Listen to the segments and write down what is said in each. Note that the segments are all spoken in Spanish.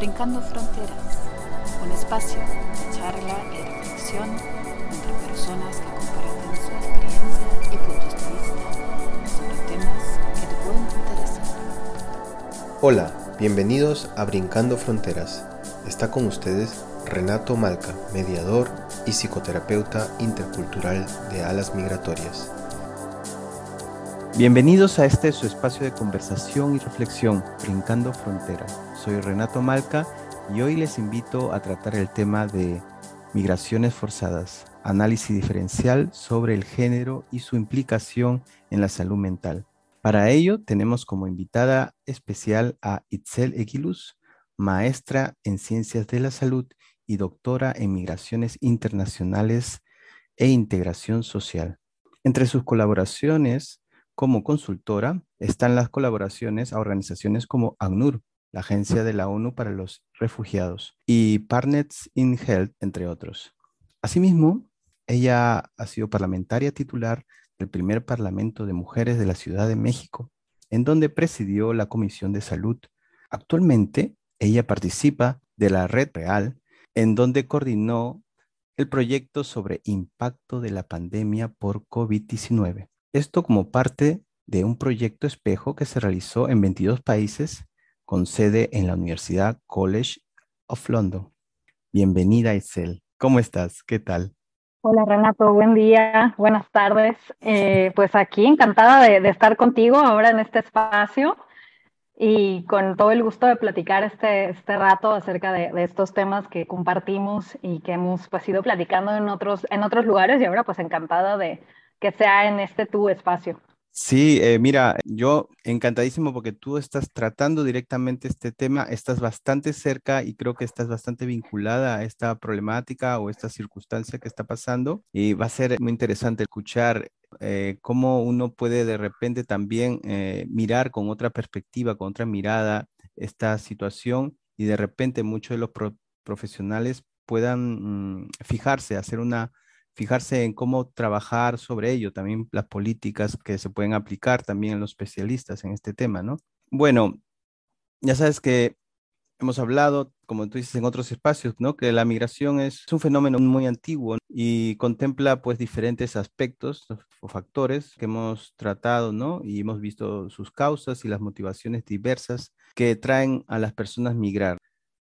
Brincando fronteras, un espacio de charla y reflexión entre personas que comparten su experiencia y puntos de vista sobre temas que te pueden interesar. Hola, bienvenidos a Brincando Fronteras. Está con ustedes Renato Malca, mediador y psicoterapeuta intercultural de Alas Migratorias. Bienvenidos a este su espacio de conversación y reflexión, Brincando Fronteras. Soy Renato Malca y hoy les invito a tratar el tema de migraciones forzadas, análisis diferencial sobre el género y su implicación en la salud mental. Para ello tenemos como invitada especial a Itzel Eguiluz, maestra en Ciencias de la Salud y doctora en Migraciones Internacionales e Integración Social. Entre sus colaboraciones como consultora están las colaboraciones a organizaciones como ACNUR, la Agencia de la ONU para los Refugiados, y Partners in Health, entre otros. Asimismo, ella ha sido parlamentaria titular del primer Parlamento de Mujeres de la Ciudad de México, en donde presidió la Comisión de Salud. Actualmente, ella participa de la Red Real, en donde coordinó el proyecto sobre impacto de la pandemia por COVID-19. Esto como parte de un proyecto espejo que se realizó en 22 países con sede en la Universidad College of London. Bienvenida, Itzel. ¿Cómo estás? ¿Qué tal? Hola, Renato. Buen día. Buenas tardes. Pues aquí encantada de estar contigo ahora en este espacio y con todo el gusto de platicar este rato acerca de estos temas que compartimos y que hemos pues ido platicando en otros lugares, y ahora pues encantada de que sea en este tu espacio. Sí, mira, yo encantadísimo porque tú estás tratando directamente este tema, estás bastante cerca y creo que estás bastante vinculada a esta problemática o esta circunstancia que está pasando, y va a ser muy interesante escuchar cómo uno puede de repente también mirar con otra perspectiva, con otra mirada esta situación, y de repente muchos de los profesionales puedan fijarse, fijarse en cómo trabajar sobre ello, también las políticas que se pueden aplicar también en los especialistas en este tema, ¿no? Bueno, ya sabes que hemos hablado, como tú dices, en otros espacios, ¿no? Que la migración es un fenómeno muy antiguo y contempla, pues, diferentes aspectos o factores que hemos tratado, ¿no? Y hemos visto sus causas y las motivaciones diversas que traen a las personas migrar.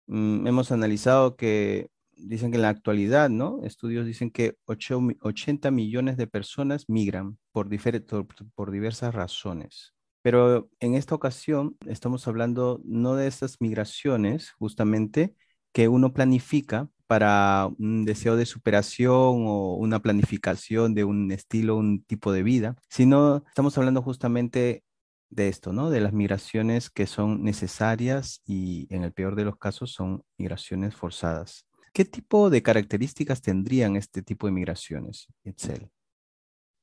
Hemos analizado que dicen que en la actualidad, ¿no? Estudios dicen que 80 millones de personas migran por diversas razones. Pero en esta ocasión estamos hablando no de esas migraciones justamente que uno planifica para un deseo de superación o una planificación de un estilo, un tipo de vida, sino estamos hablando justamente de esto, ¿no? De las migraciones que son necesarias y en el peor de los casos son migraciones forzadas. ¿Qué tipo de características tendrían este tipo de migraciones, Itzel?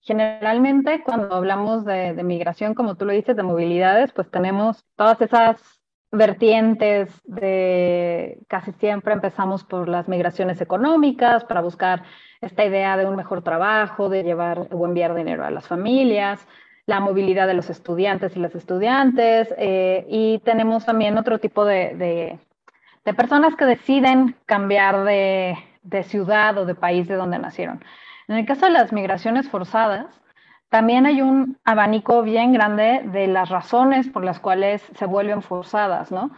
Generalmente, cuando hablamos de migración, como tú lo dices, de movilidades, pues tenemos todas esas vertientes de casi siempre empezamos por las migraciones económicas para buscar esta idea de un mejor trabajo, de llevar o enviar dinero a las familias, la movilidad de los estudiantes y las estudiantes, y tenemos también otro tipo de personas que deciden cambiar de ciudad o de país de donde nacieron. En el caso de las migraciones forzadas, también hay un abanico bien grande de las razones por las cuales se vuelven forzadas, ¿no?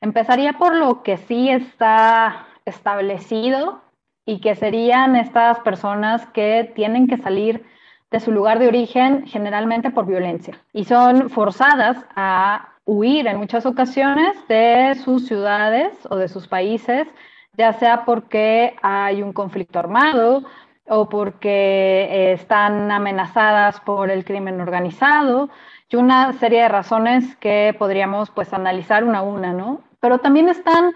Empezaría por lo que sí está establecido y que serían estas personas que tienen que salir de su lugar de origen generalmente por violencia y son forzadas a huir en muchas ocasiones de sus ciudades o de sus países, ya sea porque hay un conflicto armado o porque están amenazadas por el crimen organizado y una serie de razones que podríamos pues analizar una a una, ¿no? Pero también están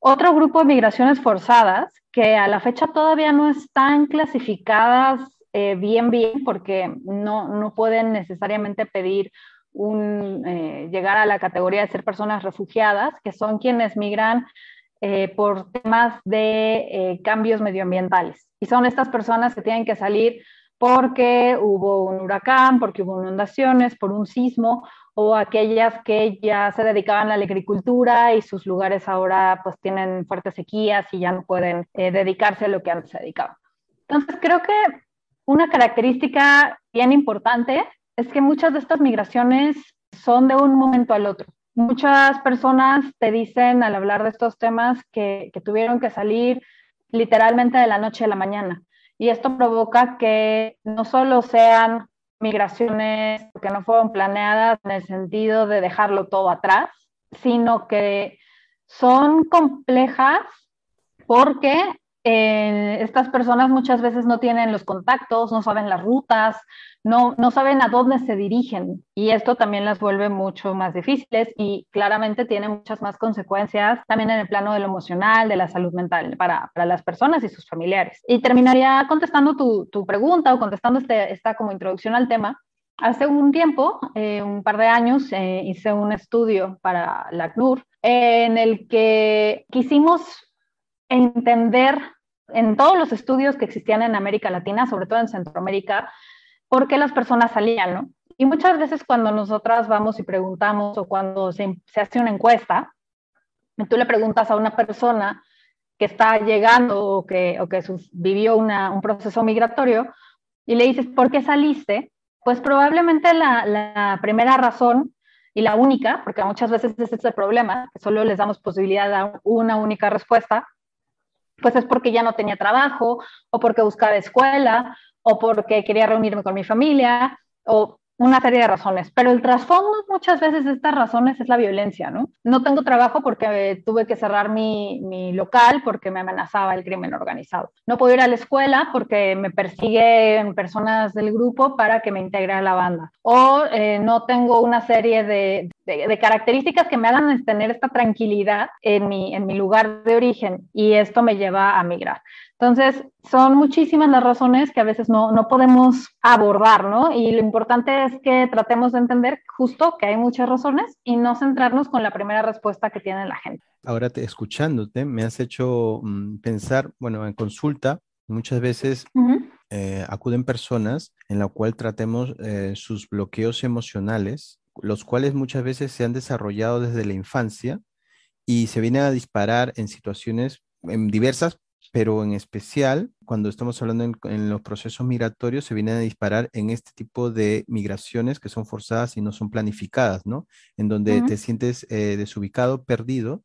otro grupo de migraciones forzadas que a la fecha todavía no están clasificadas bien porque no pueden necesariamente pedir llegar a la categoría de ser personas refugiadas, que son quienes migran por temas de cambios medioambientales. Y son estas personas que tienen que salir porque hubo un huracán, porque hubo inundaciones, por un sismo, o aquellas que ya se dedicaban a la agricultura y sus lugares ahora pues tienen fuertes sequías y ya no pueden dedicarse a lo que antes se dedicaban. Entonces creo que una característica bien importante es que muchas de estas migraciones son de un momento al otro. Muchas personas te dicen al hablar de estos temas que tuvieron que salir literalmente de la noche a la mañana. Y esto provoca que no solo sean migraciones que no fueron planeadas en el sentido de dejarlo todo atrás, sino que son complejas porque estas personas muchas veces no tienen los contactos, no saben las rutas, no saben a dónde se dirigen. Y esto también las vuelve mucho más difíciles y claramente tiene muchas más consecuencias también en el plano de lo emocional, de la salud mental para las personas y sus familiares. Y terminaría contestando tu pregunta o contestando esta como introducción al tema. Hace un tiempo, un par de años, hice un estudio para la ACNUR en el que quisimos entender en todos los estudios que existían en América Latina, sobre todo en Centroamérica, por qué las personas salían, ¿no? Y muchas veces cuando nosotras vamos y preguntamos o cuando se hace una encuesta, tú le preguntas a una persona que está llegando o que vivió un proceso migratorio y le dices, ¿por qué saliste? Pues probablemente la primera razón y la única, porque muchas veces ese es el problema, que solo les damos posibilidad a una única respuesta, pues es porque ya no tenía trabajo, o porque buscaba escuela, o porque quería reunirme con mi familia, o una serie de razones. Pero el trasfondo muchas veces de estas razones es la violencia, ¿no? No tengo trabajo porque tuve que cerrar mi local porque me amenazaba el crimen organizado. No puedo ir a la escuela porque me persiguen personas del grupo para que me integre a la banda. O no tengo una serie de características que me hagan tener esta tranquilidad en mi lugar de origen y esto me lleva a migrar. Entonces, son muchísimas las razones que a veces no podemos abordar, ¿no? Y lo importante es que tratemos de entender justo que hay muchas razones y no centrarnos con la primera respuesta que tiene la gente. Ahora, escuchándote, me has hecho pensar, bueno, en consulta, muchas veces acuden personas en la cual tratemos sus bloqueos emocionales, los cuales muchas veces se han desarrollado desde la infancia y se vienen a disparar en situaciones diversas, pero en especial cuando estamos hablando en los procesos migratorios se vienen a disparar en este tipo de migraciones que son forzadas y no son planificadas, ¿no? En donde te sientes desubicado, perdido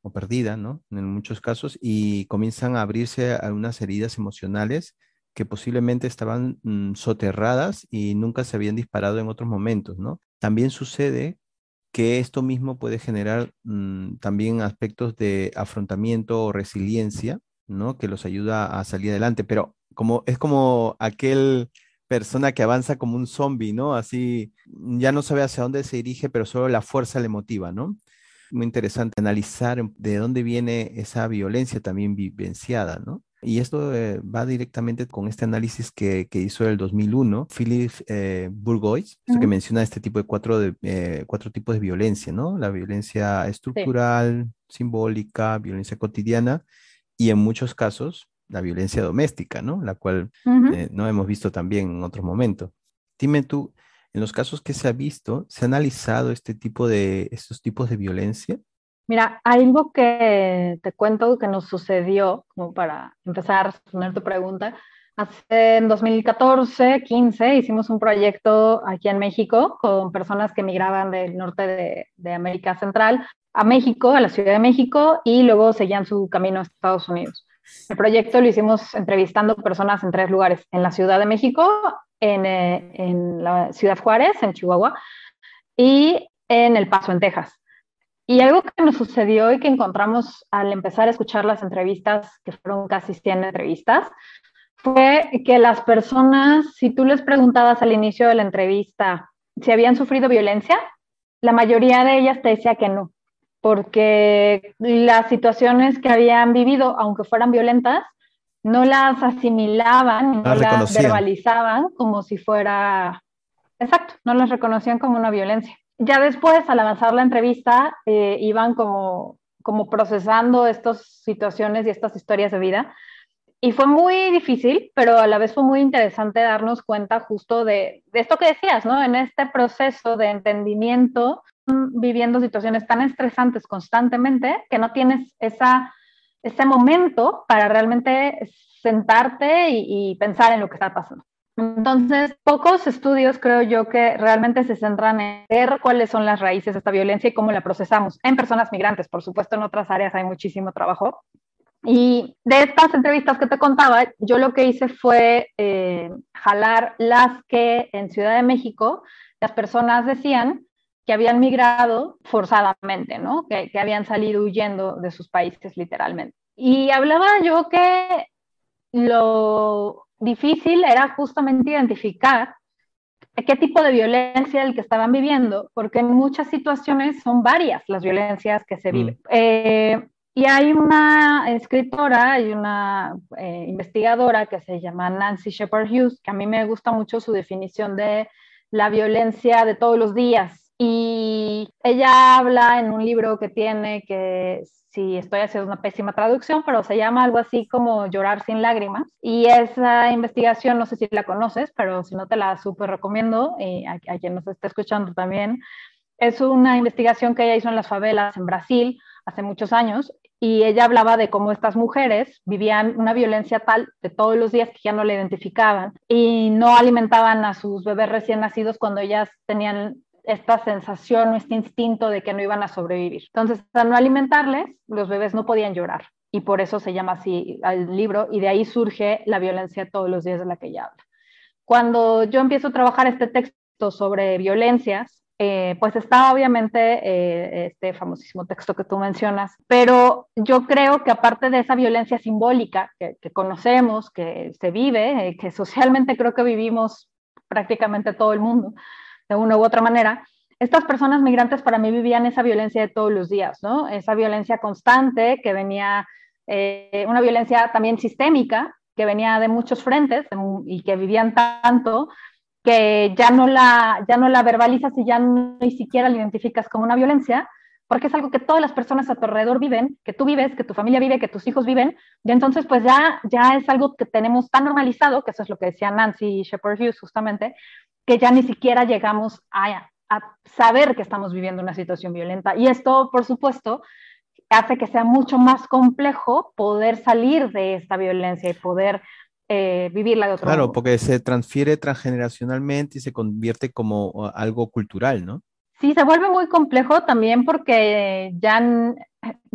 o perdida, ¿no? En muchos casos, y comienzan a abrirse algunas heridas emocionales que posiblemente estaban soterradas y nunca se habían disparado en otros momentos, ¿no? También sucede que esto mismo puede generar también aspectos de afrontamiento o resiliencia, ¿no? Que los ayuda a salir adelante, pero es como aquel persona que avanza como un zombie, ¿no? Así ya no sabe hacia dónde se dirige, pero solo la fuerza le motiva, ¿no? Muy interesante analizar de dónde viene esa violencia también vivenciada, ¿no? Y esto va directamente con este análisis que hizo el 2001, Philippe Bourgois, que menciona este tipo de cuatro tipos de violencia, ¿no? La violencia estructural, simbólica, violencia cotidiana y en muchos casos la violencia doméstica, ¿no? La cual no hemos visto también en otros momentos. Dime tú, en los casos que se ha visto, ¿se ha analizado estos tipos de violencia? Mira, algo que te cuento que nos sucedió, como para empezar a responder tu pregunta, en 2014-15 hicimos un proyecto aquí en México con personas que migraban del norte de América Central a México, a la Ciudad de México, y luego seguían su camino a Estados Unidos. El proyecto lo hicimos entrevistando personas en tres lugares, en la Ciudad de México, en la Ciudad Juárez, en Chihuahua, y en El Paso, en Texas. Y algo que nos sucedió y que encontramos al empezar a escuchar las entrevistas, que fueron casi 100 entrevistas, fue que las personas, si tú les preguntabas al inicio de la entrevista si habían sufrido violencia, la mayoría de ellas te decía que no, porque las situaciones que habían vivido, aunque fueran violentas, no las asimilaban, no las verbalizaban como si fuera... Exacto, no las reconocían como una violencia. Ya después, al avanzar la entrevista, iban como procesando estas situaciones y estas historias de vida Y fue muy difícil, pero a la vez fue muy interesante darnos cuenta justo de esto que decías, ¿no? En este proceso de entendimiento, viviendo situaciones tan estresantes constantemente que no tienes ese momento para realmente sentarte y pensar en lo que está pasando. Entonces, pocos estudios creo yo que realmente se centran en ver cuáles son las raíces de esta violencia y cómo la procesamos en personas migrantes. Por supuesto, en otras áreas hay muchísimo trabajo. Y de estas entrevistas que te contaba, yo lo que hice fue jalar las que en Ciudad de México las personas decían que habían migrado forzadamente, ¿no? Que habían salido huyendo de sus países literalmente. Y hablaba yo que lo difícil era justamente identificar qué tipo de violencia el que estaban viviendo, porque en muchas situaciones son varias las violencias que se viven. Y hay una escritora y una investigadora que se llama Nancy Scheper-Hughes, que a mí me gusta mucho su definición de la violencia de todos los días. Y ella habla en un libro que tiene, que si estoy haciendo una pésima traducción, pero se llama algo así como Llorar sin lágrimas. Y esa investigación, no sé si la conoces, pero si no te la súper recomiendo, y a quien nos está escuchando también, es una investigación que ella hizo en las favelas en Brasil hace muchos años, y ella hablaba de cómo estas mujeres vivían una violencia tal de todos los días que ya no la identificaban y no alimentaban a sus bebés recién nacidos cuando ellas tenían esta sensación o este instinto de que no iban a sobrevivir. Entonces, al no alimentarles, los bebés no podían llorar, y por eso se llama así el libro, y de ahí surge la violencia de todos los días de la que ella habla. Cuando yo empiezo a trabajar este texto sobre violencias, pues está obviamente este famosísimo texto que tú mencionas, pero yo creo que aparte de esa violencia simbólica que conocemos, que se vive, que socialmente creo que vivimos prácticamente todo el mundo, de una u otra manera, estas personas migrantes para mí vivían esa violencia de todos los días, ¿no? Esa violencia constante que venía, una violencia también sistémica, que venía de muchos frentes y que vivían tanto que ya no la verbalizas y ya ni siquiera la identificas como una violencia, porque es algo que todas las personas a tu alrededor viven, que tú vives, que tu familia vive, que tus hijos viven, y entonces pues ya es algo que tenemos tan normalizado, que eso es lo que decía Nancy Scheper-Hughes justamente, que ya ni siquiera llegamos a saber que estamos viviendo una situación violenta, y esto por supuesto hace que sea mucho más complejo poder salir de esta violencia y poder vivirla de otro modo. Claro, porque se transfiere transgeneracionalmente y se convierte como algo cultural, ¿no? Sí, se vuelve muy complejo también porque ya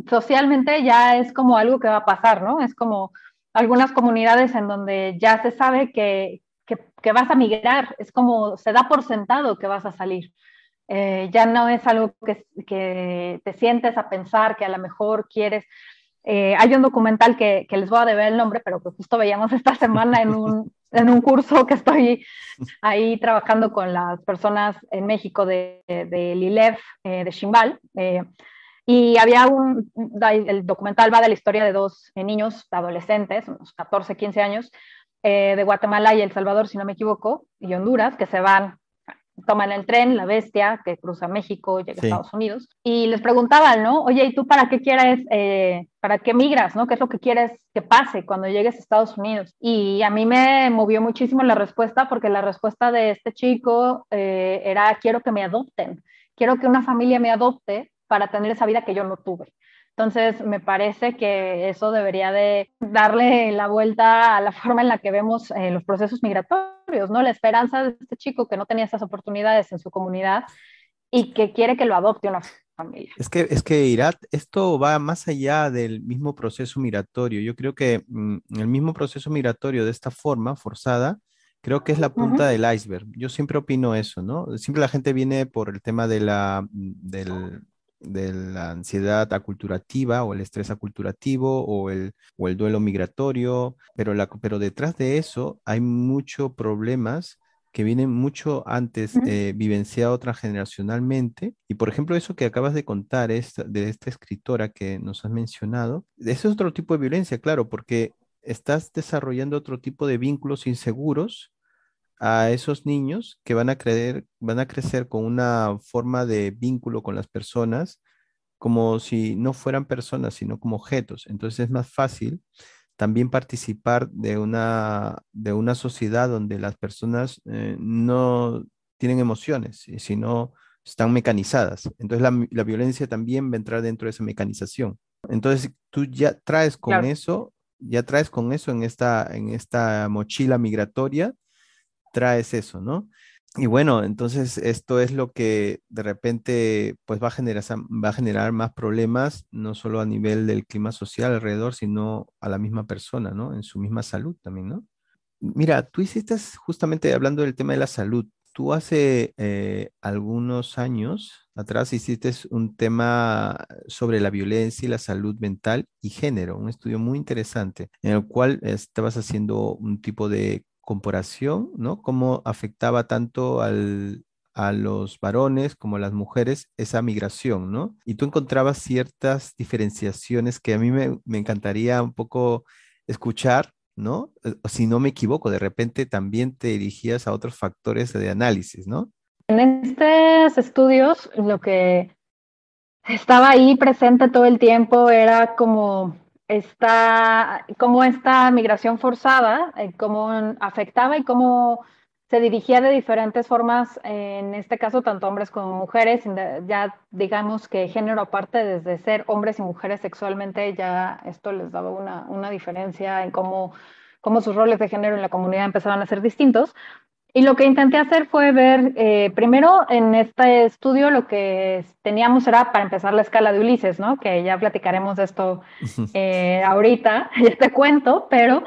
socialmente ya es como algo que va a pasar, ¿no? Es como algunas comunidades en donde ya se sabe que vas a migrar, es como se da por sentado que vas a salir. Ya no es algo que te sientes a pensar que a lo mejor quieres... hay un documental que les voy a deber el nombre, pero que justo veíamos esta semana en un curso que estoy ahí trabajando con las personas en México de Lilef de Ximbal, y había el documental va de la historia de dos niños adolescentes, unos 14, 15 años, de Guatemala y El Salvador, si no me equivoco, y Honduras, que se van, toman el tren, La Bestia, que cruza México, llega a Estados Unidos, y les preguntaban, ¿no? Oye, ¿y tú para qué quieres, para qué migras, ¿no? ¿Qué es lo que quieres que pase cuando llegues a Estados Unidos? Y a mí me movió muchísimo la respuesta, porque la respuesta de este chico era, quiero que me adopten, quiero que una familia me adopte para tener esa vida que yo no tuve. Entonces, me parece que eso debería de darle la vuelta a la forma en la que vemos los procesos migratorios, ¿no? La esperanza de este chico que no tenía esas oportunidades en su comunidad y que quiere que lo adopte una familia. Es que Irat, esto va más allá del mismo proceso migratorio. Yo creo que el mismo proceso migratorio de esta forma forzada, creo que es la punta del iceberg. Yo siempre opino eso, ¿no? Siempre la gente viene por el tema de la ansiedad aculturativa o el estrés aculturativo o el duelo migratorio, pero detrás de eso hay muchos problemas que vienen mucho antes, vivenciado transgeneracionalmente. Y por ejemplo, eso que acabas de contar de esta escritora que nos has mencionado, eso es otro tipo de violencia, claro, porque estás desarrollando otro tipo de vínculos inseguros a esos niños que van a crecer con una forma de vínculo con las personas como si no fueran personas, sino como objetos. Entonces es más fácil también participar de una sociedad donde las personas no tienen emociones, sino están mecanizadas. Entonces la violencia también va a entrar dentro de esa mecanización. Entonces tú ya traes con claro. eso, ya traes con eso en esta mochila migratoria, traes eso, ¿no? Y bueno, entonces esto es lo que de repente pues va a generar más problemas, no solo a nivel del clima social alrededor, sino a la misma persona, ¿no? En su misma salud también, ¿no? Mira, tú hiciste justamente hablando del tema de la salud. Tú hace algunos años atrás hiciste un tema sobre la violencia y la salud mental y género, un estudio muy interesante en el cual estabas haciendo un tipo de comparación, ¿no? Cómo afectaba tanto a los varones como a las mujeres esa migración, ¿no? Y tú encontrabas ciertas diferenciaciones que a mí me encantaría un poco escuchar, ¿no? Si no me equivoco, de repente también te dirigías a otros factores de análisis, ¿no? En estos estudios, lo que estaba ahí presente todo el tiempo era cómo esta migración forzada, cómo afectaba y cómo se dirigía de diferentes formas, en este caso tanto hombres como mujeres, ya digamos que género aparte, desde ser hombres y mujeres sexualmente, ya esto les daba una diferencia en cómo sus roles de género en la comunidad empezaban a ser distintos. Y lo que intenté hacer fue ver, primero en este estudio lo que teníamos era para empezar la escala de Ulises, ¿no? Que ya platicaremos de esto ahorita, ya te cuento, pero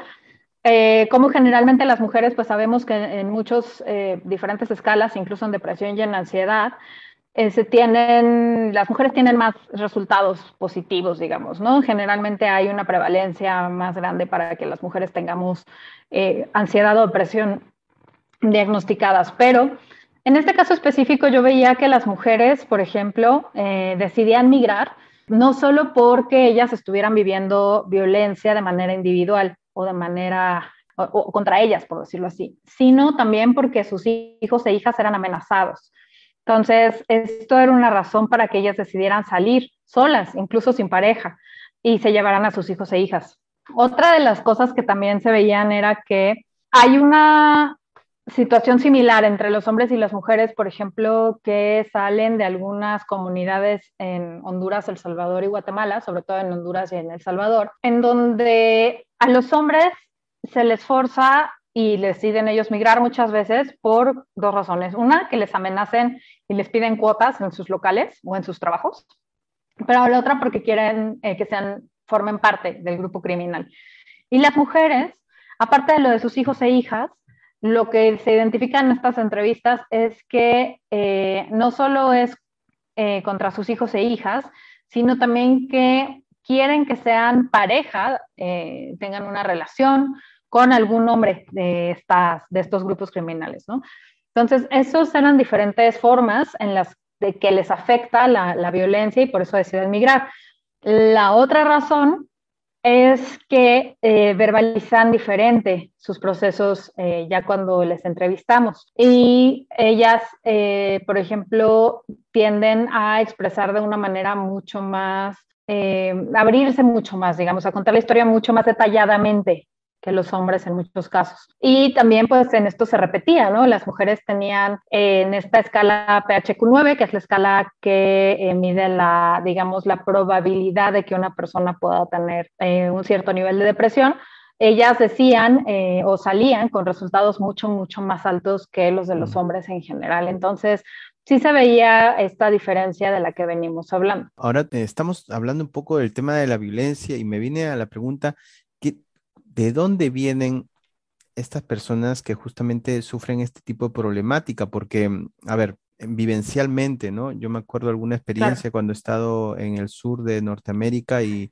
como generalmente las mujeres pues sabemos que en muchos diferentes escalas, incluso en depresión y en ansiedad, las mujeres tienen más resultados positivos, digamos, ¿no? Generalmente hay una prevalencia más grande para que las mujeres tengamos ansiedad o depresión diagnosticadas, pero en este caso específico yo veía que las mujeres, por ejemplo, decidían migrar no solo porque ellas estuvieran viviendo violencia de manera individual o de manera o contra ellas, por decirlo así, sino también porque sus hijos e hijas eran amenazados. Entonces, esto era una razón para que ellas decidieran salir solas, incluso sin pareja, y se llevaran a sus hijos e hijas. Otra de las cosas que también se veían era que hay una situación similar entre los hombres y las mujeres, por ejemplo, que salen de algunas comunidades en Honduras, El Salvador y Guatemala, sobre todo en Honduras y en El Salvador, en donde a los hombres se les forza y deciden ellos migrar muchas veces por dos razones. Una, que les amenacen y les piden cuotas en sus locales o en sus trabajos, pero la otra porque quieren que formen parte del grupo criminal. Y las mujeres, aparte de lo de sus hijos e hijas, lo que se identifica en estas entrevistas es que no solo es contra sus hijos e hijas, sino también que quieren que sean pareja, tengan una relación con algún hombre de estos grupos criminales, ¿no? Entonces, esos eran diferentes formas en las de que les afecta la violencia y por eso deciden migrar. La otra razón es que verbalizan diferente sus procesos ya cuando les entrevistamos. Y ellas, por ejemplo, tienden a expresar de una manera mucho más, abrirse mucho más, digamos, a contar la historia mucho más detalladamente que los hombres en muchos casos. Y también pues en esto se repetía, ¿no? Las mujeres tenían en esta escala PHQ-9, que es la escala que mide la probabilidad de que una persona pueda tener un cierto nivel de depresión, ellas decían o salían con resultados mucho, mucho más altos que los de los hombres en general. Entonces, sí se veía esta diferencia de la que venimos hablando. Ahora estamos hablando un poco del tema de la violencia y me viene a la pregunta, ¿de dónde vienen estas personas que justamente sufren este tipo de problemática? Porque, a ver, vivencialmente, ¿no? Yo me acuerdo alguna experiencia claro. cuando he estado en el sur de Norteamérica y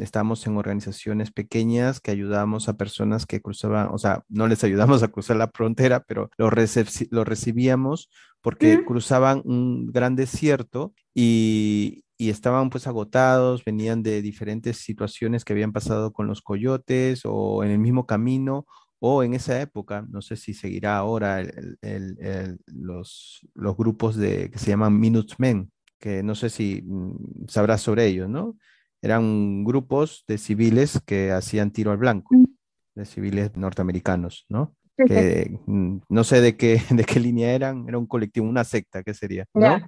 estábamos en organizaciones pequeñas que ayudábamos a personas que cruzaban, o sea, no les ayudamos a cruzar la frontera, pero los recibíamos porque cruzaban un gran desierto y estaban pues agotados, venían de diferentes situaciones que habían pasado con los coyotes o en el mismo camino o en esa época, no sé si seguirá ahora los grupos que se llaman Minutemen, que no sé si sabrás sobre ellos, ¿no? eran grupos de civiles que hacían tiro al blanco, de civiles norteamericanos, ¿no? Que no sé de qué línea eran, era un colectivo, una secta, ¿qué sería? ¿No?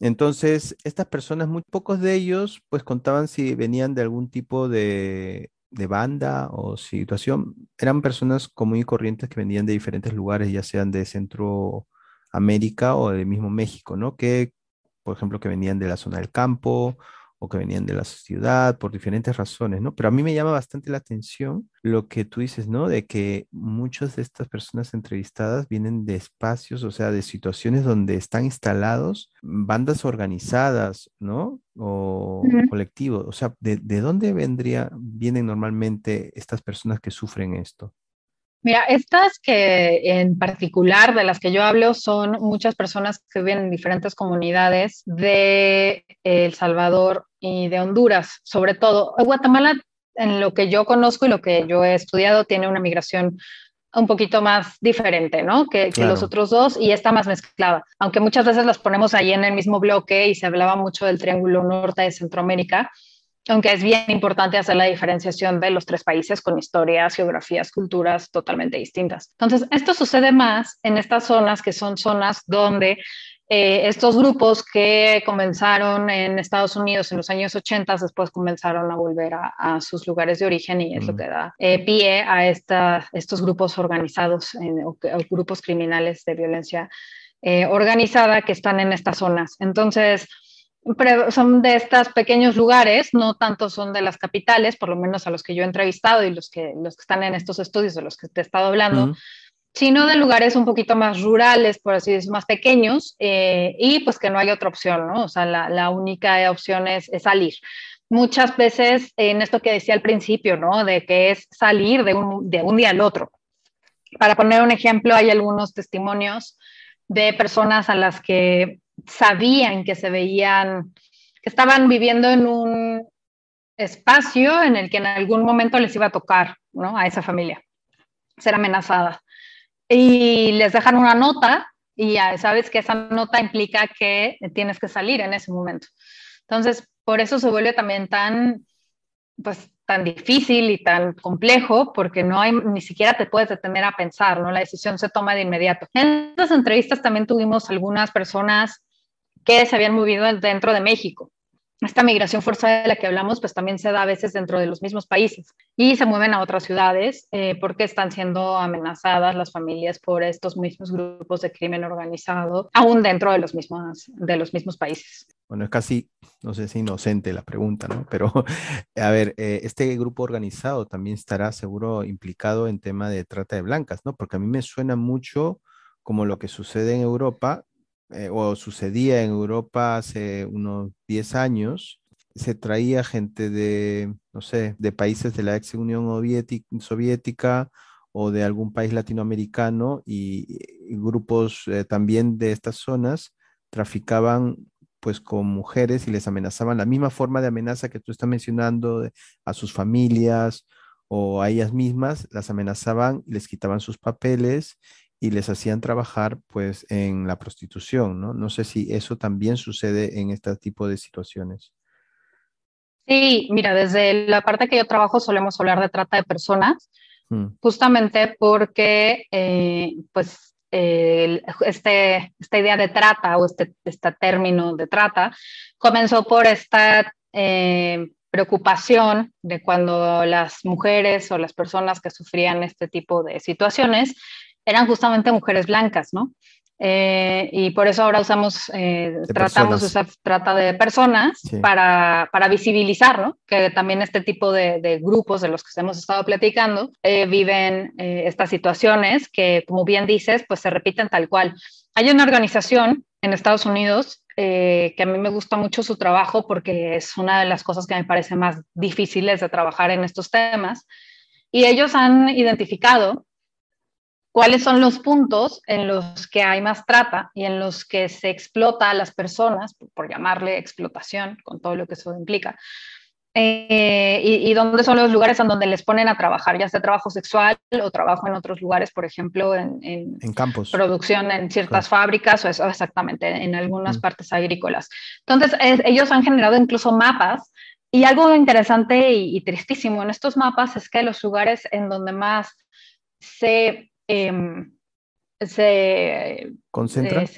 Entonces, estas personas, muy pocos de ellos, pues contaban si venían de algún tipo de banda o situación. Eran personas común y corrientes que venían de diferentes lugares, ya sean de Centroamérica o del mismo México, ¿no? Que, por ejemplo, que venían de la zona del campo o que venían de la ciudad por diferentes razones, ¿no? Pero a mí me llama bastante la atención lo que tú dices, ¿no? De que muchas de estas personas entrevistadas vienen de espacios, o sea, de situaciones donde están instalados bandas organizadas, ¿no? O colectivos. O sea, ¿de dónde vienen normalmente estas personas que sufren esto? Mira, estas que en particular de las que yo hablo son muchas personas que viven en diferentes comunidades de El Salvador y de Honduras, sobre todo. Guatemala, en lo que yo conozco y lo que yo he estudiado, tiene una migración un poquito más diferente, ¿no? Que los otros dos, y está más mezclada. Aunque muchas veces las ponemos ahí en el mismo bloque y se hablaba mucho del Triángulo Norte de Centroamérica, aunque es bien importante hacer la diferenciación de los tres países con historias, geografías, culturas totalmente distintas. Entonces, esto sucede más en estas zonas que son zonas donde estos grupos que comenzaron en Estados Unidos en los años 80, después comenzaron a volver a sus lugares de origen, y es lo que da pie a estos grupos organizados o grupos criminales de violencia organizada que están en estas zonas. Entonces, pero son de estos pequeños lugares, no tanto son de las capitales, por lo menos a los que yo he entrevistado y los que están en estos estudios de los que te he estado hablando, sino de lugares un poquito más rurales, por así decirlo, más pequeños, y pues que no hay otra opción, ¿no? O sea, la única opción es salir. Muchas veces en esto que decía al principio, ¿no? De que es salir de un día al otro. Para poner un ejemplo, hay algunos testimonios de personas a las que sabían que se veían, que estaban viviendo en un espacio en el que en algún momento les iba a tocar, ¿no? A esa familia, ser amenazada. Y les dejan una nota y ya sabes que esa nota implica que tienes que salir en ese momento. Entonces, por eso se vuelve también tan difícil y tan complejo, porque no hay, ni siquiera te puedes detener a pensar, ¿no? La decisión se toma de inmediato. En estas entrevistas también tuvimos algunas personas que se habían movido dentro de México. Esta migración forzada de la que hablamos, pues también se da a veces dentro de los mismos países y se mueven a otras ciudades porque están siendo amenazadas las familias por estos mismos grupos de crimen organizado, aún dentro de los mismos países. Bueno, es casi, no sé si inocente la pregunta, ¿no? Pero, a ver, este grupo organizado también estará seguro implicado en tema de trata de blancas, ¿no? Porque a mí me suena mucho como lo que sucede en Europa, o sucedía en Europa hace unos 10 años, se traía gente de, no sé, de países de la ex Unión Soviética o de algún país latinoamericano, y grupos también de estas zonas traficaban pues con mujeres y les amenazaban, la misma forma de amenaza que tú estás mencionando, a sus familias o a ellas mismas, las amenazaban y les quitaban sus papeles y les hacían trabajar pues en la prostitución, ¿no? No sé si eso también sucede en este tipo de situaciones. Sí, mira, desde la parte que yo trabajo solemos hablar de trata de personas, justamente porque esta idea de trata o este término de trata comenzó por esta preocupación de cuando las mujeres o las personas que sufrían este tipo de situaciones eran justamente mujeres blancas, ¿no? Y por eso ahora tratamos de usar trata de personas, sí, para visibilizar, ¿no? Que también este tipo de grupos de los que hemos estado platicando viven estas situaciones que, como bien dices, pues se repiten tal cual. Hay una organización en Estados Unidos que a mí me gusta mucho su trabajo porque es una de las cosas que me parece más difíciles de trabajar en estos temas, y ellos han identificado cuáles son los puntos en los que hay más trata y en los que se explota a las personas, por llamarle explotación, con todo lo que eso implica, y dónde son los lugares en donde les ponen a trabajar, ya sea trabajo sexual o trabajo en otros lugares, por ejemplo, en campos, producción en ciertas fábricas, o eso, exactamente, en algunas partes agrícolas. Entonces, ellos han generado incluso mapas Y algo interesante y tristísimo en estos mapas es que los lugares en donde más se concentra. Es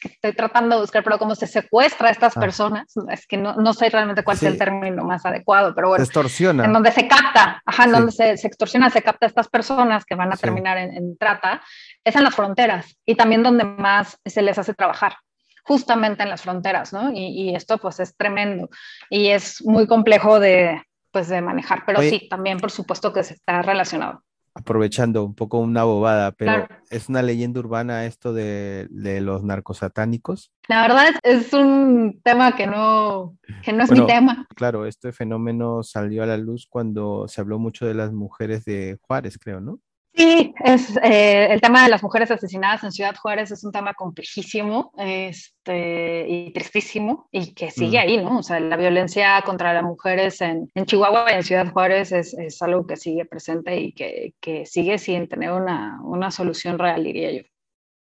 que estoy tratando de buscar, pero como se secuestra a estas personas, es que no sé realmente cuál es el término más adecuado, pero bueno. Se extorsiona. En donde se capta, donde se extorsiona, se capta a estas personas que van a terminar en trata, es en las fronteras y también donde más se les hace trabajar, justamente en las fronteras, ¿no? Y esto pues es tremendo y es muy complejo de manejar, pero oye, sí, también por supuesto que se está relacionado. Aprovechando un poco una bobada, pero claro, ¿es una leyenda urbana esto de los narcosatánicos? La verdad es un tema que no es mi tema. Claro, este fenómeno salió a la luz cuando se habló mucho de las mujeres de Juárez, creo, ¿no? Sí, el tema de las mujeres asesinadas en Ciudad Juárez es un tema complejísimo y tristísimo y que sigue ahí, ¿no? O sea, la violencia contra las mujeres en Chihuahua y en Ciudad Juárez es algo que sigue presente y que sigue sin tener una solución real, diría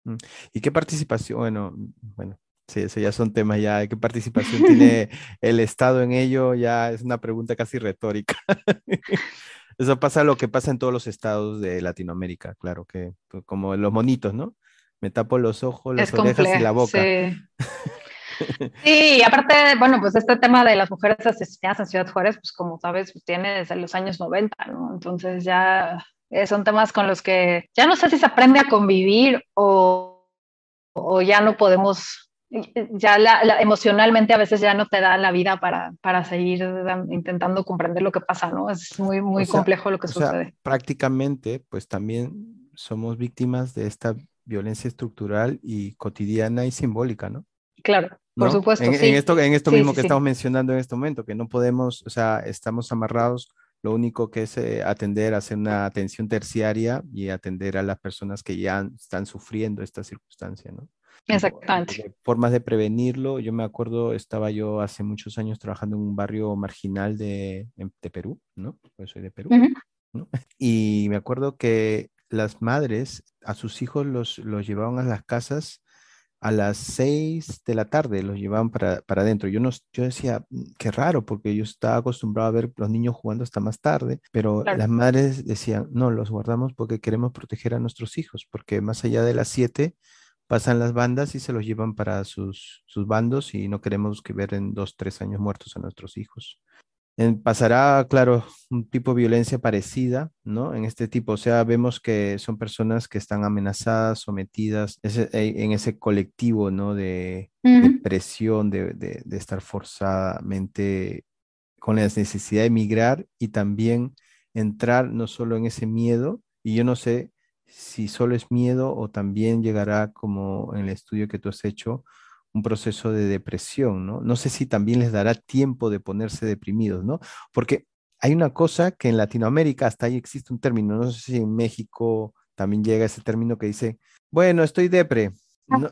yo. ¿Y qué participación? Bueno. Sí, eso ya son temas ya. ¿Qué participación tiene el Estado en ello? Ya es una pregunta casi retórica. Eso pasa lo que pasa en todos los estados de Latinoamérica, claro, que como los monitos, ¿no? Me tapo los ojos, las orejas y la boca. Sí. Sí, y aparte, bueno, pues este tema de las mujeres asesinadas en Ciudad Juárez, pues como sabes, pues tiene desde los años 90, ¿no? Entonces ya son temas con los que ya no sé si se aprende a convivir o ya no podemos... Ya emocionalmente a veces ya no te da la vida para seguir intentando comprender lo que pasa, ¿no? Es muy, muy complejo lo que sucede. Sea, prácticamente, pues también somos víctimas de esta violencia estructural y cotidiana y simbólica, ¿no? Claro, ¿no? Por supuesto, En esto mismo que estamos mencionando en este momento, que no podemos, estamos amarrados, lo único que es hacer una atención terciaria y atender a las personas que ya están sufriendo esta circunstancia, ¿no? Exactamente. Formas de prevenirlo. Yo me acuerdo, estaba yo hace muchos años trabajando en un barrio marginal de Perú, ¿no? Pues soy de Perú, uh-huh, ¿no? Y me acuerdo que las madres a sus hijos los llevaban a las casas a las 6 de la tarde, los llevaban para adentro. Yo decía, qué raro, porque yo estaba acostumbrado a ver los niños jugando hasta más tarde, pero claro, las madres decían, no, los guardamos porque queremos proteger a nuestros hijos, porque más allá de las 7... pasan las bandas y se los llevan para sus bandos y no queremos que ver en 2, 3 años muertos a nuestros hijos. Pasará, claro, un tipo de violencia parecida, ¿no? En este tipo, vemos que son personas que están amenazadas, sometidas en ese colectivo, ¿no? De presión, de estar forzadamente con la necesidad de emigrar y también entrar no solo en ese miedo, y yo no sé si solo es miedo o también llegará, como en el estudio que tú has hecho, un proceso de depresión, ¿no? No sé si también les dará tiempo de ponerse deprimidos, ¿no? Porque hay una cosa que en Latinoamérica hasta ahí existe un término, no sé si en México también llega ese término que dice, bueno, estoy depre,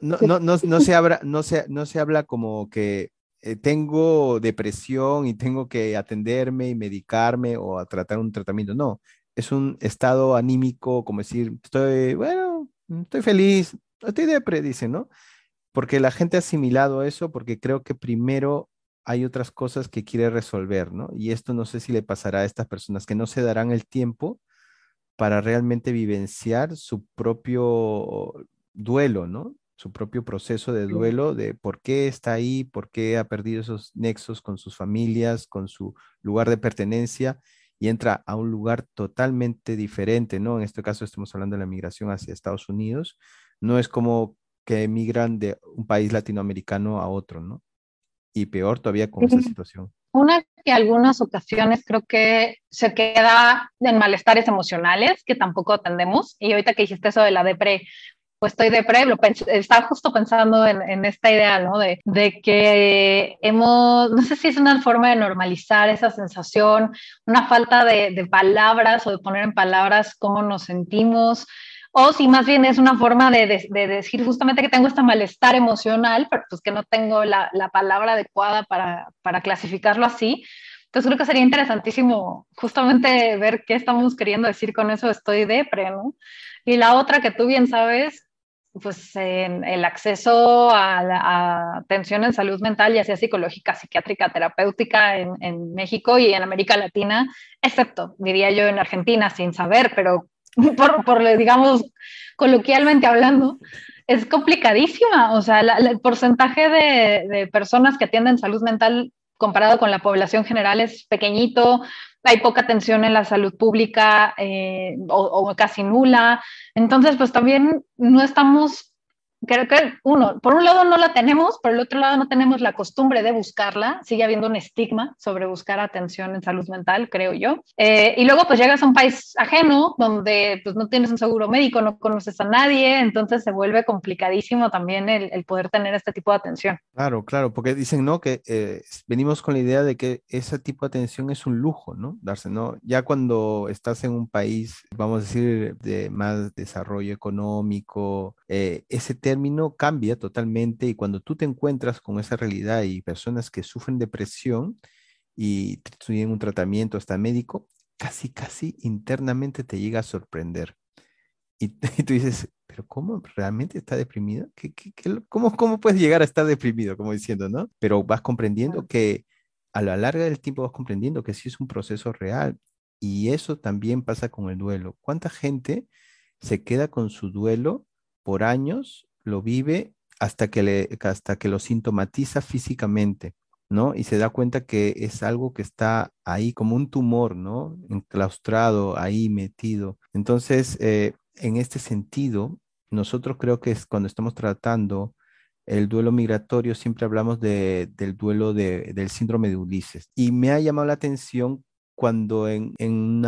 no se habla como que tengo depresión y tengo que atenderme y medicarme o a tratar un tratamiento, no. Es un estado anímico, como decir, estoy feliz, estoy depre, dicen, ¿no? Porque la gente ha asimilado eso, porque creo que primero hay otras cosas que quiere resolver, ¿no? Y esto no sé si le pasará a estas personas que no se darán el tiempo para realmente vivenciar su propio duelo, ¿no? Su propio proceso de duelo, de por qué está ahí, por qué ha perdido esos nexos con sus familias, con su lugar de pertenencia, y entra a un lugar totalmente diferente, ¿no? En este caso estamos hablando de la migración hacia Estados Unidos. No es como que emigran de un país latinoamericano a otro, ¿no? Y peor todavía con esa situación. Una que algunas ocasiones creo que se queda en malestares emocionales que tampoco atendemos. Y ahorita que dijiste eso de la depre, pues estoy depre, estaba justo pensando en esta idea, ¿no? De que no sé si es una forma de normalizar esa sensación, una falta de palabras o de poner en palabras cómo nos sentimos, o si más bien es una forma de decir justamente que tengo este malestar emocional, pero pues que no tengo la palabra adecuada para clasificarlo así. Entonces creo que sería interesantísimo justamente ver qué estamos queriendo decir con eso, estoy depre, ¿no? Y la otra que tú bien sabes, pues el acceso a atención en salud mental, ya sea psicológica, psiquiátrica, terapéutica en México y en América Latina, excepto, diría yo, en Argentina, sin saber, pero por digamos, coloquialmente hablando, es complicadísima. O sea, el porcentaje de personas que atienden salud mental comparado con la población general es pequeñito. Hay poca atención en la salud pública o casi nula. Entonces, pues también no estamos, creo que uno, por un lado no la tenemos, por el otro lado no tenemos la costumbre de buscarla. Sigue habiendo un estigma sobre buscar atención en salud mental, creo yo. Y luego pues llegas a un país ajeno donde pues no tienes un seguro médico, no conoces a nadie, entonces se vuelve complicadísimo también el poder tener este tipo de atención. Claro, claro, porque dicen, ¿no? Que venimos con la idea de que ese tipo de atención es un lujo, ¿no? Darse, ¿no? Ya cuando estás en un país, vamos a decir, de más desarrollo económico, ese término cambia totalmente, y cuando tú te encuentras con esa realidad y personas que sufren depresión y tienen un tratamiento hasta médico, casi casi internamente te llega a sorprender. Y tú dices, ¿pero cómo? ¿Realmente está deprimida? ¿Cómo puedes llegar a estar deprimido? Como diciendo, ¿no? Pero vas comprendiendo que a la larga del tiempo vas comprendiendo que sí es un proceso real, y eso también pasa con el duelo. ¿Cuánta gente se queda con su duelo por años? Lo vive hasta que lo sintomatiza físicamente, ¿no? Y se da cuenta que es algo que está ahí como un tumor, ¿no? Enclaustrado, ahí metido. Entonces, en este sentido, nosotros creo que es cuando estamos tratando el duelo migratorio, siempre hablamos del duelo del síndrome de Ulises. Y me ha llamado la atención cuando en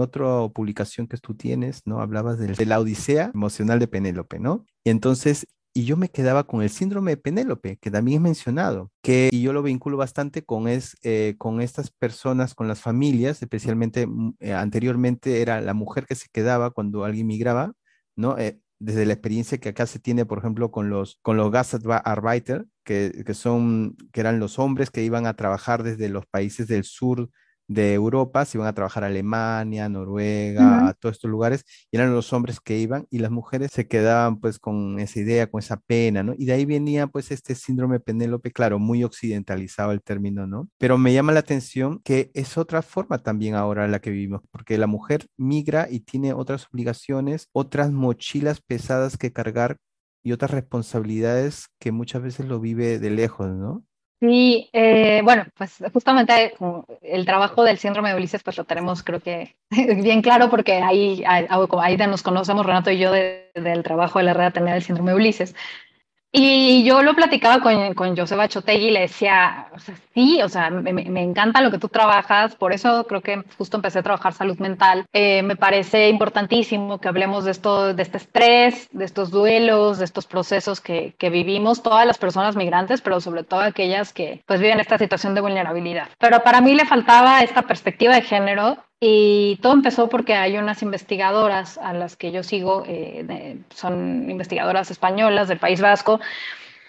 otra publicación que tú tienes, ¿no? Hablabas de la odisea emocional de Penélope, ¿no? Y entonces, y yo me quedaba con el síndrome de Penélope, que también es mencionado, y yo lo vinculo bastante con estas personas, con las familias, especialmente anteriormente era la mujer que se quedaba cuando alguien migraba, ¿no? Desde la experiencia que acá se tiene, por ejemplo, con los Gastarbeiter, que eran los hombres que iban a trabajar desde los países del sur de Europa, se iban a trabajar a Alemania, Noruega, a todos estos lugares, y eran los hombres que iban, y las mujeres se quedaban pues con esa idea, con esa pena, ¿no? Y de ahí venía pues este síndrome Penélope, claro, muy occidentalizado el término, ¿no? Pero me llama la atención que es otra forma también ahora la que vivimos, porque la mujer migra y tiene otras obligaciones, otras mochilas pesadas que cargar y otras responsabilidades que muchas veces lo vive de lejos, ¿no? Sí, bueno, pues justamente el trabajo del síndrome de Ulises pues lo tenemos, creo que bien claro, porque ahí nos conocemos Renato y yo del trabajo de la red ACNUR del síndrome de Ulises. Y yo lo platicaba con Joseba Chotegui y le decía, o sea, sí, o sea, me encanta lo que tú trabajas, por eso creo que justo empecé a trabajar salud mental. Me parece importantísimo que hablemos de esto, de este estrés, de estos duelos, de estos procesos que vivimos todas las personas migrantes, pero sobre todo aquellas que pues viven esta situación de vulnerabilidad. Pero para mí le faltaba esta perspectiva de género. Y todo empezó porque hay unas investigadoras a las que yo sigo, son investigadoras españolas del País Vasco,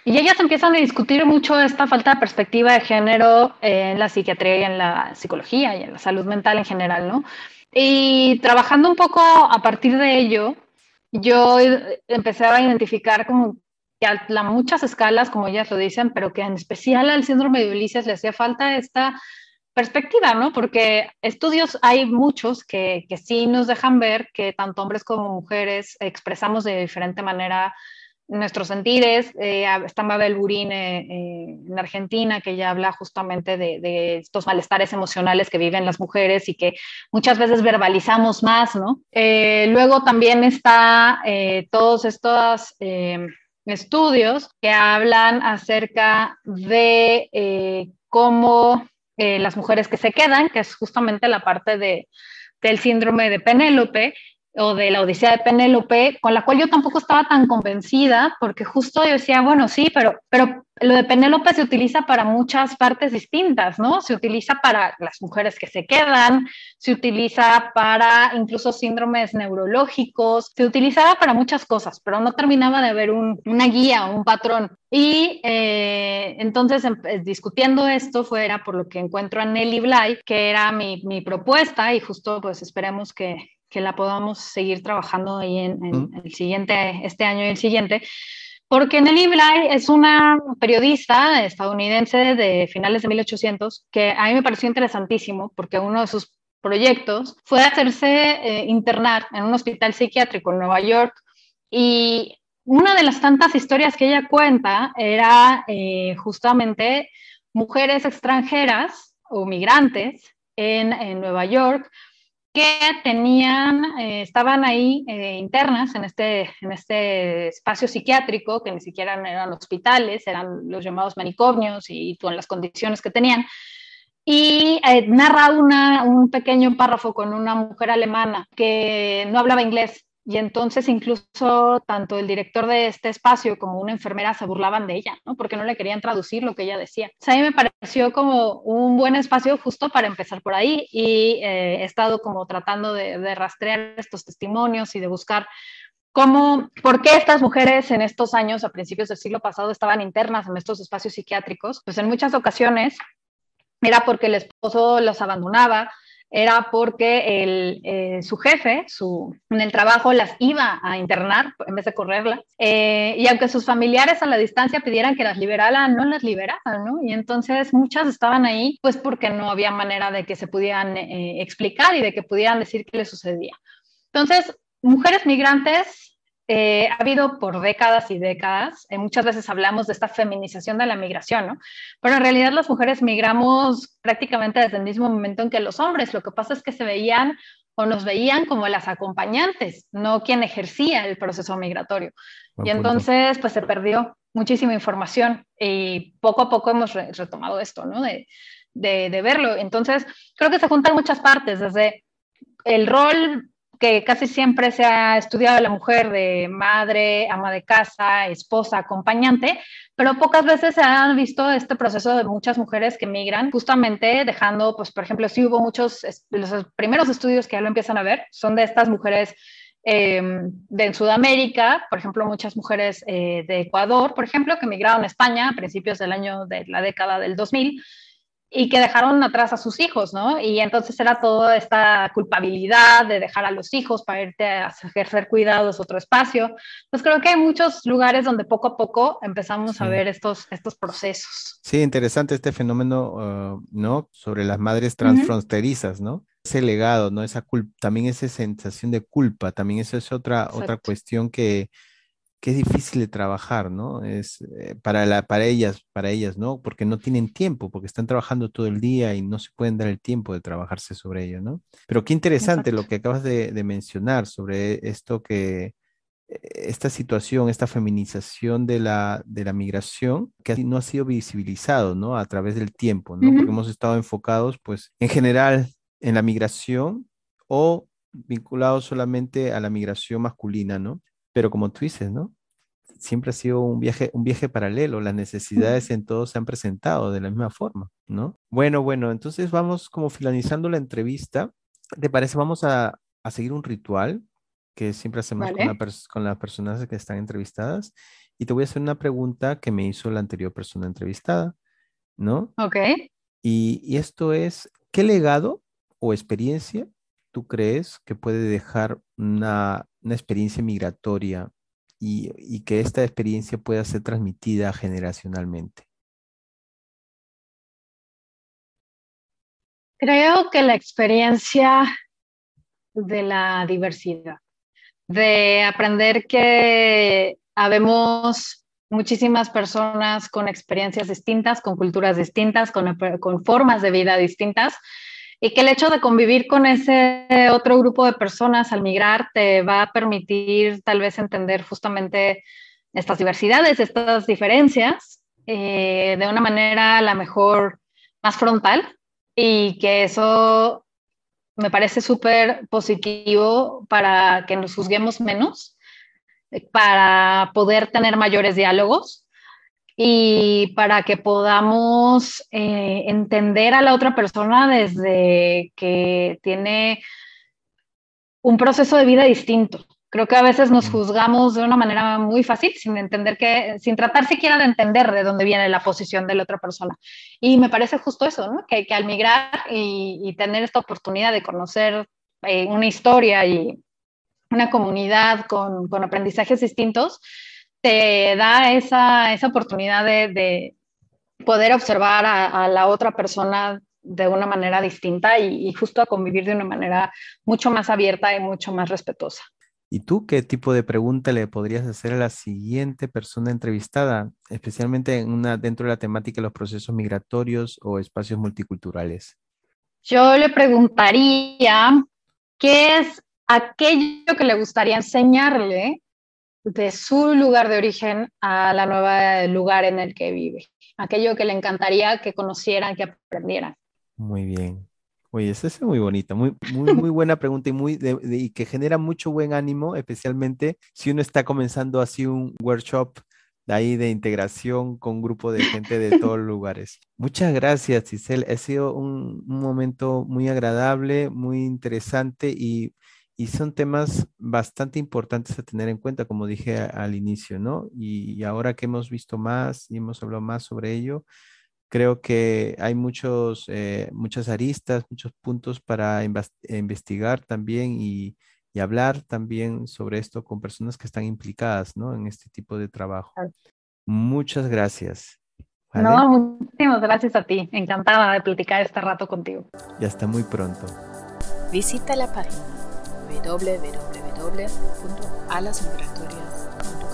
y ellas empiezan a discutir mucho esta falta de perspectiva de género en la psiquiatría y en la psicología y en la salud mental en general, ¿no? Y trabajando un poco a partir de ello, yo empecé a identificar como que a muchas escalas, como ellas lo dicen, pero que en especial al síndrome de Ulises le hacía falta esta perspectiva, ¿no? Porque estudios hay muchos que sí nos dejan ver que tanto hombres como mujeres expresamos de diferente manera nuestros sentires. Está Mabel Burín en Argentina, que ya habla justamente de estos malestares emocionales que viven las mujeres y que muchas veces verbalizamos más, ¿no? Luego también está todos estos estudios que hablan acerca de cómo las mujeres que se quedan, que es justamente la parte del síndrome de Penélope o de la odisea de Penélope, con la cual yo tampoco estaba tan convencida, porque justo yo decía, bueno, sí, pero lo de Penélope se utiliza para muchas partes distintas, ¿no? Se utiliza para las mujeres que se quedan, se utiliza para incluso síndromes neurológicos, se utilizaba para muchas cosas, pero no terminaba de haber una guía o un patrón. Y entonces, discutiendo esto, era por lo que encuentro a Nellie Bly, que era mi propuesta, y justo pues esperemos que que la podamos seguir trabajando ahí en el siguiente, este año y el siguiente, porque Nellie Bly es una periodista estadounidense de finales de 1800 que a mí me pareció interesantísimo porque uno de sus proyectos fue hacerse internar en un hospital psiquiátrico en Nueva York, y una de las tantas historias que ella cuenta era justamente mujeres extranjeras o migrantes en Nueva York que tenían, estaban ahí internas en este espacio psiquiátrico, que ni siquiera eran hospitales, eran los llamados manicomios, y con las condiciones que tenían. Y narra un pequeño párrafo con una mujer alemana que no hablaba inglés, y entonces incluso tanto el director de este espacio como una enfermera se burlaban de ella, ¿no? Porque no le querían traducir lo que ella decía. O sea, a mí me pareció como un buen espacio justo para empezar por ahí, y he estado como tratando de rastrear estos testimonios y de buscar cómo, por qué estas mujeres en estos años, a principios del siglo pasado, estaban internas en estos espacios psiquiátricos. Pues en muchas ocasiones era porque el esposo los abandonaba, era porque su jefe en el trabajo las iba a internar en vez de correrlas, y aunque sus familiares a la distancia pidieran que las liberaran, no las liberaban, ¿no? Y entonces muchas estaban ahí pues porque no había manera de que se pudieran explicar y de que pudieran decir qué les sucedía. Entonces, mujeres migrantes ha habido por décadas y décadas. Muchas veces hablamos de esta feminización de la migración, ¿no? Pero en realidad las mujeres migramos prácticamente desde el mismo momento en que los hombres. Lo que pasa es que se veían o nos veían como las acompañantes, no quien ejercía el proceso migratorio. Y entonces pues se perdió muchísima información, y poco a poco hemos retomado esto, ¿no? De verlo. Entonces creo que se juntan muchas partes, desde el rol que casi siempre se ha estudiado a la mujer de madre, ama de casa, esposa, acompañante, pero pocas veces se han visto este proceso de muchas mujeres que migran, justamente dejando, pues por ejemplo, sí hubo muchos, los primeros estudios que ya lo empiezan a ver son de estas mujeres de Sudamérica, por ejemplo, muchas mujeres de Ecuador, por ejemplo, que migraron a España a principios del año de la década del 2000, y que dejaron atrás a sus hijos, ¿no? Y entonces era toda esta culpabilidad de dejar a los hijos para irte a ejercer cuidados, otro espacio. Pues creo que hay muchos lugares donde poco a poco empezamos a ver estos procesos. Sí, interesante este fenómeno, ¿no? Sobre las madres transfronterizas, ¿no? Ese legado, ¿no? Esa culpa, también esa sensación de culpa, también eso es otra cuestión que es difícil de trabajar, ¿no? Es para ellas, ¿no? Porque no tienen tiempo, porque están trabajando todo el día y no se pueden dar el tiempo de trabajarse sobre ello, ¿no? Pero qué interesante lo que acabas de mencionar sobre esto, que esta situación, esta feminización de la migración, que no ha sido visibilizado, ¿no? A través del tiempo, ¿no? Uh-huh. Porque hemos estado enfocados, pues, en general en la migración o vinculados solamente a la migración masculina, ¿no? Pero como tú dices, ¿no? Siempre ha sido un viaje paralelo, las necesidades en todos se han presentado de la misma forma, ¿no? Bueno, entonces vamos como finalizando la entrevista. ¿Te parece? Vamos a seguir un ritual que siempre hacemos con las personas que están entrevistadas, y te voy a hacer una pregunta que me hizo la anterior persona entrevistada, ¿no? Ok. Y esto es, ¿qué legado o experiencia tú crees que puede dejar una experiencia migratoria y que esta experiencia pueda ser transmitida generacionalmente? Creo que la experiencia de la diversidad, de aprender que habemos muchísimas personas con experiencias distintas, con culturas distintas, con formas de vida distintas, y que el hecho de convivir con ese otro grupo de personas al migrar te va a permitir tal vez entender justamente estas diversidades, estas diferencias, de una manera a lo mejor más frontal, y que eso me parece súper positivo para que nos juzguemos menos, para poder tener mayores diálogos, y para que podamos entender a la otra persona desde que tiene un proceso de vida distinto. Creo que a veces nos juzgamos de una manera muy fácil, sin tratar siquiera de entender de dónde viene la posición de la otra persona. Y me parece justo eso, ¿no? Que al migrar y tener esta oportunidad de conocer una historia y una comunidad con aprendizajes distintos, te da esa oportunidad de poder observar a la otra persona de una manera distinta y justo a convivir de una manera mucho más abierta y mucho más respetuosa. ¿Y tú qué tipo de pregunta le podrías hacer a la siguiente persona entrevistada, especialmente dentro de la temática de los procesos migratorios o espacios multiculturales? Yo le preguntaría qué es aquello que le gustaría enseñarle de su lugar de origen a la nueva lugar en el que vive. Aquello que le encantaría que conocieran, que aprendieran. Muy bien. Oye, esa es muy bonita, muy buena pregunta y y que genera mucho buen ánimo, especialmente si uno está comenzando así un workshop de ahí de integración con un grupo de gente de todos los lugares. Muchas gracias, Itzel. Ha sido un momento muy agradable, muy interesante y son temas bastante importantes a tener en cuenta, como dije al inicio, ¿no? Y ahora que hemos visto más y hemos hablado más sobre ello, creo que hay muchas aristas, muchos puntos para investigar también y hablar también sobre esto con personas que están implicadas, ¿no? En este tipo de trabajo. Muchas gracias. ¿Vale? No, muchísimas gracias a ti. Encantada de platicar este rato contigo. Y hasta muy pronto. Visita la página www.alasmigratorias.com